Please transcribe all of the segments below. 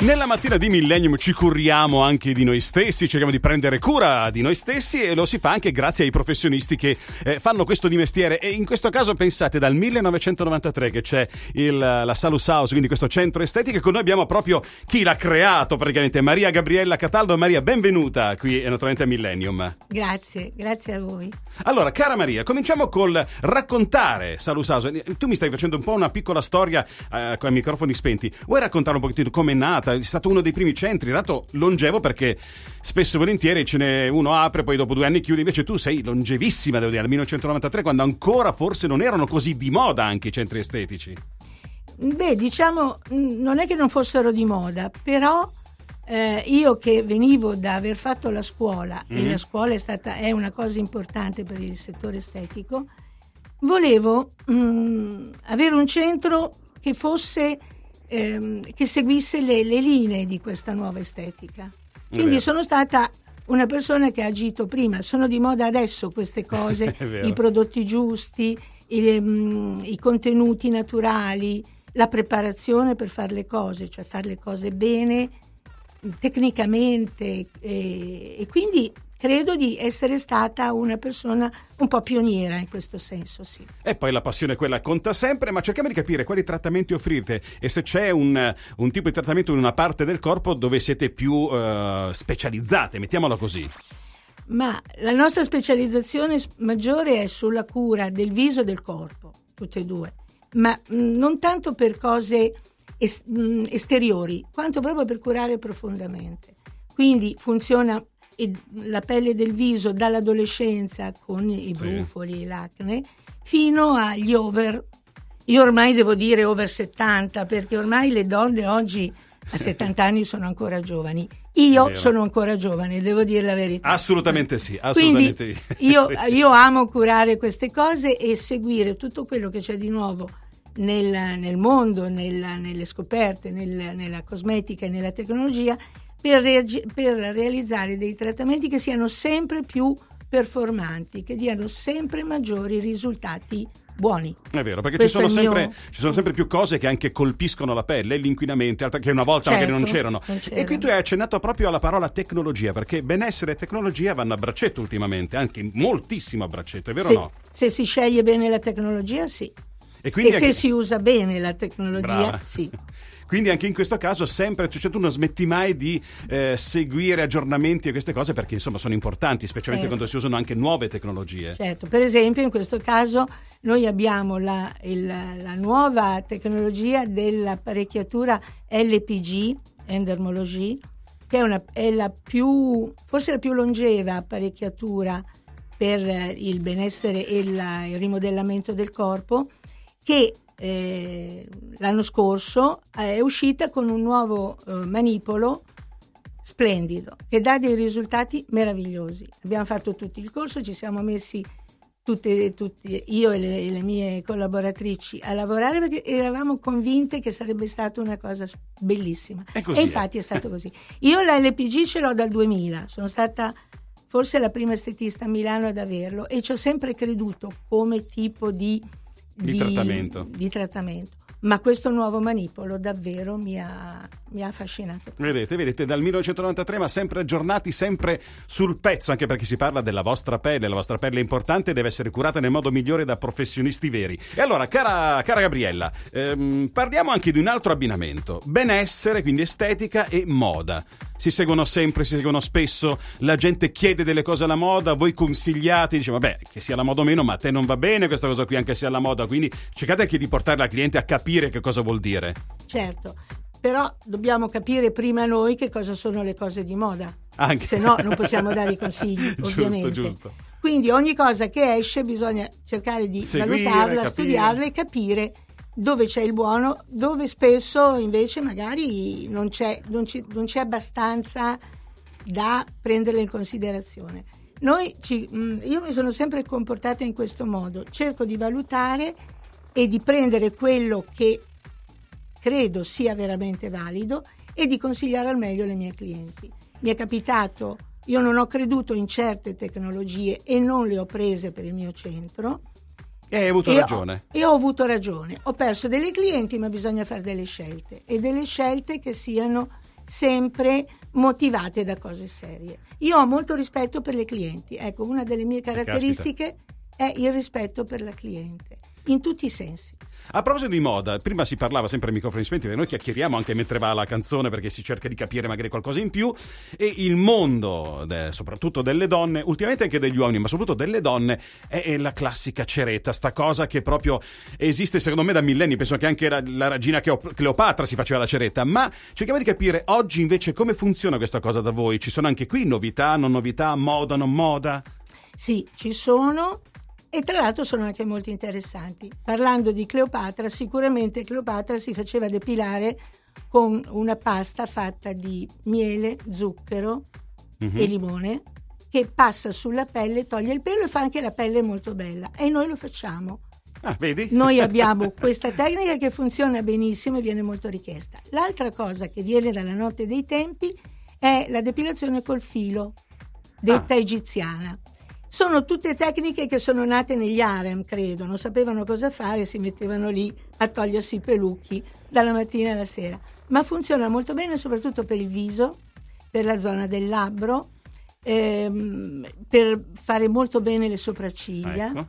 Nella mattina di Millennium ci curiamo anche di noi stessi, cerchiamo di prendere cura di noi stessi e lo si fa anche grazie ai professionisti che fanno questo di mestiere. E in questo caso pensate, dal 1993 che c'è la Salus House, quindi questo centro estetico, con noi abbiamo proprio chi l'ha creato praticamente, Maria Gabriella Cataldo. Maria, benvenuta qui naturalmente a Millennium. Grazie, grazie a voi. Allora, cara Maria, cominciamo col raccontare Salus House. Tu mi stai facendo un po' una piccola storia con i microfoni spenti. Vuoi raccontare un pochettino com'è nata? È stato uno dei primi centri, dato longevo, perché spesso e volentieri ce n'è uno apre, poi dopo 2 anni chiude. Invece tu sei longevissima, devo dire, al 1993, quando ancora forse non erano così di moda anche i centri estetici. Beh, diciamo, non è che non fossero di moda, però io che venivo da aver fatto la scuola, e la scuola è una cosa importante per il settore estetico, volevo avere un centro che fosse... che seguisse le linee di questa nuova estetica. Quindi sono stata una persona che ha agito prima. Sono di moda adesso queste cose, i prodotti giusti, i contenuti naturali, la preparazione per fare le cose, cioè fare le cose bene tecnicamente, e quindi credo di essere stata una persona un po' pioniera in questo senso, sì. E poi la passione quella conta sempre, ma cerchiamo di capire quali trattamenti offrirete e se c'è un tipo di trattamento in una parte del corpo dove siete più specializzate, mettiamola così. Ma la nostra specializzazione maggiore è sulla cura del viso e del corpo, tutte e due, ma non tanto per cose esteriori, quanto proprio per curare profondamente. Quindi funziona... E la pelle del viso dall'adolescenza con i brufoli, l'acne, fino agli over. Io ormai devo dire over 70, perché ormai le donne oggi a 70 anni sono ancora giovani. Io sono ancora giovane, devo dire la verità. Assolutamente sì, assolutamente sì. Io amo curare queste cose e seguire tutto quello che c'è di nuovo nel mondo, nelle scoperte, nella cosmetica e nella tecnologia, per realizzare dei trattamenti che siano sempre più performanti, che diano sempre maggiori risultati buoni. È vero, perché ci sono sempre più cose che anche colpiscono la pelle, l'inquinamento, che una volta magari non c'erano. E qui tu hai accennato proprio alla parola tecnologia, perché benessere e tecnologia vanno a braccetto ultimamente, anche moltissimo a braccetto, è vero o no? Se si sceglie bene la tecnologia, sì. E se si usa bene la tecnologia, sì. Quindi anche in questo caso sempre, cioè, tu non smetti mai di seguire aggiornamenti e queste cose, perché insomma sono importanti, specialmente quando si usano anche nuove tecnologie. Certo, per esempio in questo caso noi abbiamo la nuova tecnologia dell'apparecchiatura LPG Endermology, che è forse la più longeva apparecchiatura per il benessere e il rimodellamento del corpo, che l'anno scorso è uscita con un nuovo manipolo splendido che dà dei risultati meravigliosi. Abbiamo fatto tutto il corso, ci siamo messi tutti io e le mie collaboratrici a lavorare, perché eravamo convinte che sarebbe stata una cosa bellissima, e infatti è stato così. Io la LPG ce l'ho dal 2000, sono stata forse la prima estetista a Milano ad averlo, e ci ho sempre creduto come tipo di trattamento. Ma questo nuovo manipolo davvero mi ha affascinato. Vedete, dal 1993, ma sempre aggiornati, sempre sul pezzo, anche perché si parla della vostra pelle. La vostra pelle è importante, deve essere curata nel modo migliore da professionisti veri. E allora, cara Gabriella, parliamo anche di un altro abbinamento: benessere, quindi estetica e moda. Si seguono spesso, la gente chiede delle cose alla moda, voi consigliate, dice vabbè, che sia alla moda o meno, ma a te non va bene questa cosa qui anche se è alla moda, quindi cercate anche di portare la cliente a capire che cosa vuol dire. Certo, però dobbiamo capire prima noi che cosa sono le cose di moda, anche se no non possiamo dare i consigli, ovviamente. Giusto. Quindi ogni cosa che esce bisogna cercare di valutarla, studiarla e capire dove c'è il buono, dove spesso invece magari non c'è abbastanza da prenderle in considerazione. Io mi sono sempre comportata in questo modo, cerco di valutare e di prendere quello che credo sia veramente valido e di consigliare al meglio le mie clienti. Mi è capitato, io non ho creduto in certe tecnologie e non le ho prese per il mio centro. E hai avuto ragione. Io ho avuto ragione. Ho perso delle clienti, ma bisogna fare delle scelte. E delle scelte che siano sempre motivate da cose serie. Io ho molto rispetto per le clienti, ecco, una delle mie caratteristiche è il rispetto per la cliente, in tutti i sensi. A proposito di moda, prima si parlava sempre ai microfoni spenti, perché noi chiacchieriamo anche mentre va la canzone, perché si cerca di capire magari qualcosa in più, e il mondo, soprattutto delle donne, ultimamente anche degli uomini, ma soprattutto delle donne, è la classica ceretta, sta cosa che proprio esiste secondo me da millenni, penso che anche la regina Cleopatra si faceva la ceretta, ma cerchiamo di capire oggi invece come funziona questa cosa da voi, ci sono anche qui novità, non novità, moda, non moda? Sì, ci sono. E tra l'altro sono anche molto interessanti. Parlando di Cleopatra, sicuramente Cleopatra si faceva depilare con una pasta fatta di miele, zucchero e limone, che passa sulla pelle, toglie il pelo e fa anche la pelle molto bella. E noi lo facciamo. Ah, vedi? Noi abbiamo questa tecnica che funziona benissimo e viene molto richiesta. L'altra cosa che viene dalla notte dei tempi è la depilazione col filo, detta egiziana. Sono tutte tecniche che sono nate negli harem, credo, non sapevano cosa fare, si mettevano lì a togliersi i pelucchi dalla mattina alla sera, ma funziona molto bene soprattutto per il viso, per la zona del labbro, per fare molto bene le sopracciglia, ecco.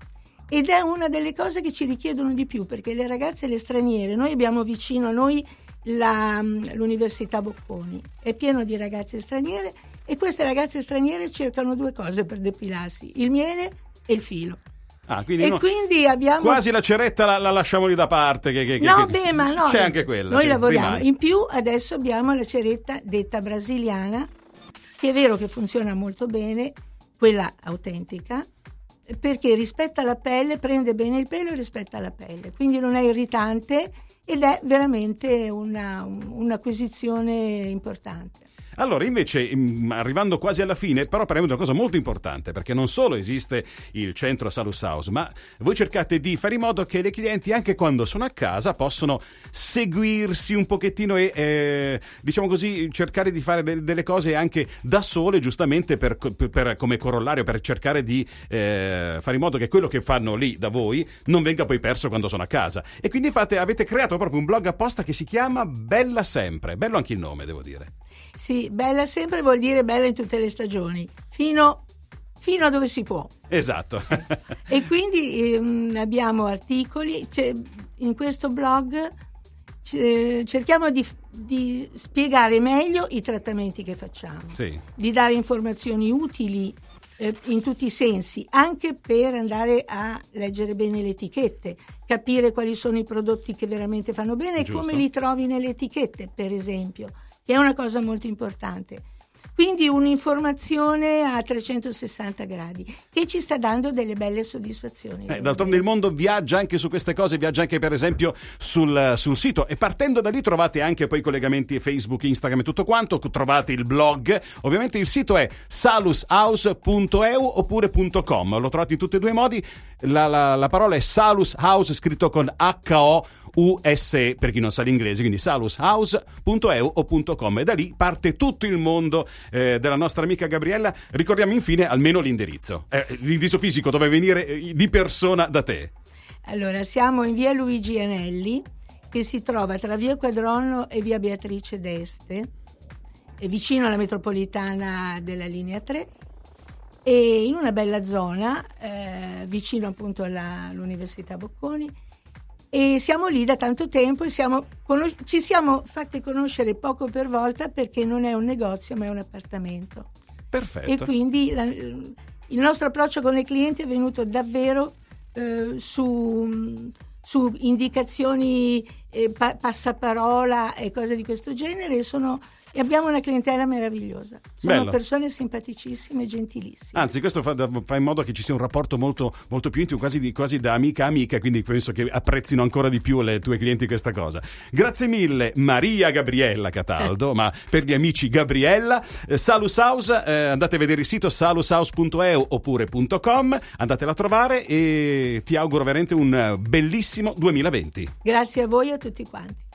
Ed è una delle cose che ci richiedono di più, perché le ragazze e le straniere, noi abbiamo vicino a noi l'Università Bocconi, è pieno di ragazze straniere. E queste ragazze straniere cercano due cose per depilarsi, il miele e il filo. Quindi abbiamo... Quasi la ceretta la lasciamo lì da parte. No, c'è anche quella. Noi lavoriamo. Rimane. In più adesso abbiamo la ceretta detta brasiliana, che è vero che funziona molto bene, quella autentica, perché rispetta la pelle, prende bene il pelo e rispetta la pelle. Quindi non è irritante ed è veramente un'acquisizione importante. Allora, invece, arrivando quasi alla fine, però parliamo di una cosa molto importante, perché non solo esiste il centro Salus House, ma voi cercate di fare in modo che le clienti, anche quando sono a casa, possano seguirsi un pochettino e, diciamo così, cercare di fare delle cose anche da sole, giustamente per come corollario, per cercare di fare in modo che quello che fanno lì da voi non venga poi perso quando sono a casa. E quindi avete creato proprio un blog apposta che si chiama Bella Sempre. Bello anche il nome, devo dire. Sì, Bella Sempre vuol dire bella in tutte le stagioni, fino a dove si può. Esatto. E quindi abbiamo articoli, in questo blog cerchiamo di spiegare meglio i trattamenti che facciamo, sì, di dare informazioni utili in tutti i sensi, anche per andare a leggere bene le etichette, capire quali sono i prodotti che veramente fanno bene. Giusto. E come li trovi nelle etichette, per esempio. È una cosa molto importante, quindi un'informazione a 360 gradi che ci sta dando delle belle soddisfazioni. D'altronde il mondo viaggia anche su queste cose, viaggia anche per esempio sul sito, e partendo da lì trovate anche poi collegamenti Facebook, Instagram e tutto quanto, trovate il blog, ovviamente il sito è salushouse.eu oppure .com, lo trovate in tutti e due i modi, la parola è Salus House scritto con HOUSE per chi non sa l'inglese, quindi salushouse.eu o .com, e da lì parte tutto il mondo della nostra amica Gabriella. Ricordiamo infine almeno l'indirizzo, l'indirizzo fisico dove venire di persona da te. Allora, siamo in via Luigi Anelli, che si trova tra via Quadronno e via Beatrice d'Este, è vicino alla metropolitana della linea 3 e in una bella zona vicino appunto all'Università Bocconi. E siamo lì da tanto tempo e ci siamo fatti conoscere poco per volta, perché non è un negozio ma è un appartamento. Perfetto. E quindi il nostro approccio con i clienti è venuto davvero su indicazioni, passaparola e cose di questo genere. E abbiamo una clientela meravigliosa, sono Bello. Persone simpaticissime e gentilissime. Anzi, questo fa in modo che ci sia un rapporto molto, molto più intimo, quasi da amica a amica, quindi penso che apprezzino ancora di più le tue clienti questa cosa. Grazie mille Maria Gabriella Cataldo, ma per gli amici Gabriella. Salus House, andate a vedere il sito salushouse.eu oppure .com, andatela a trovare, e ti auguro veramente un bellissimo 2020. Grazie a voi e a tutti quanti.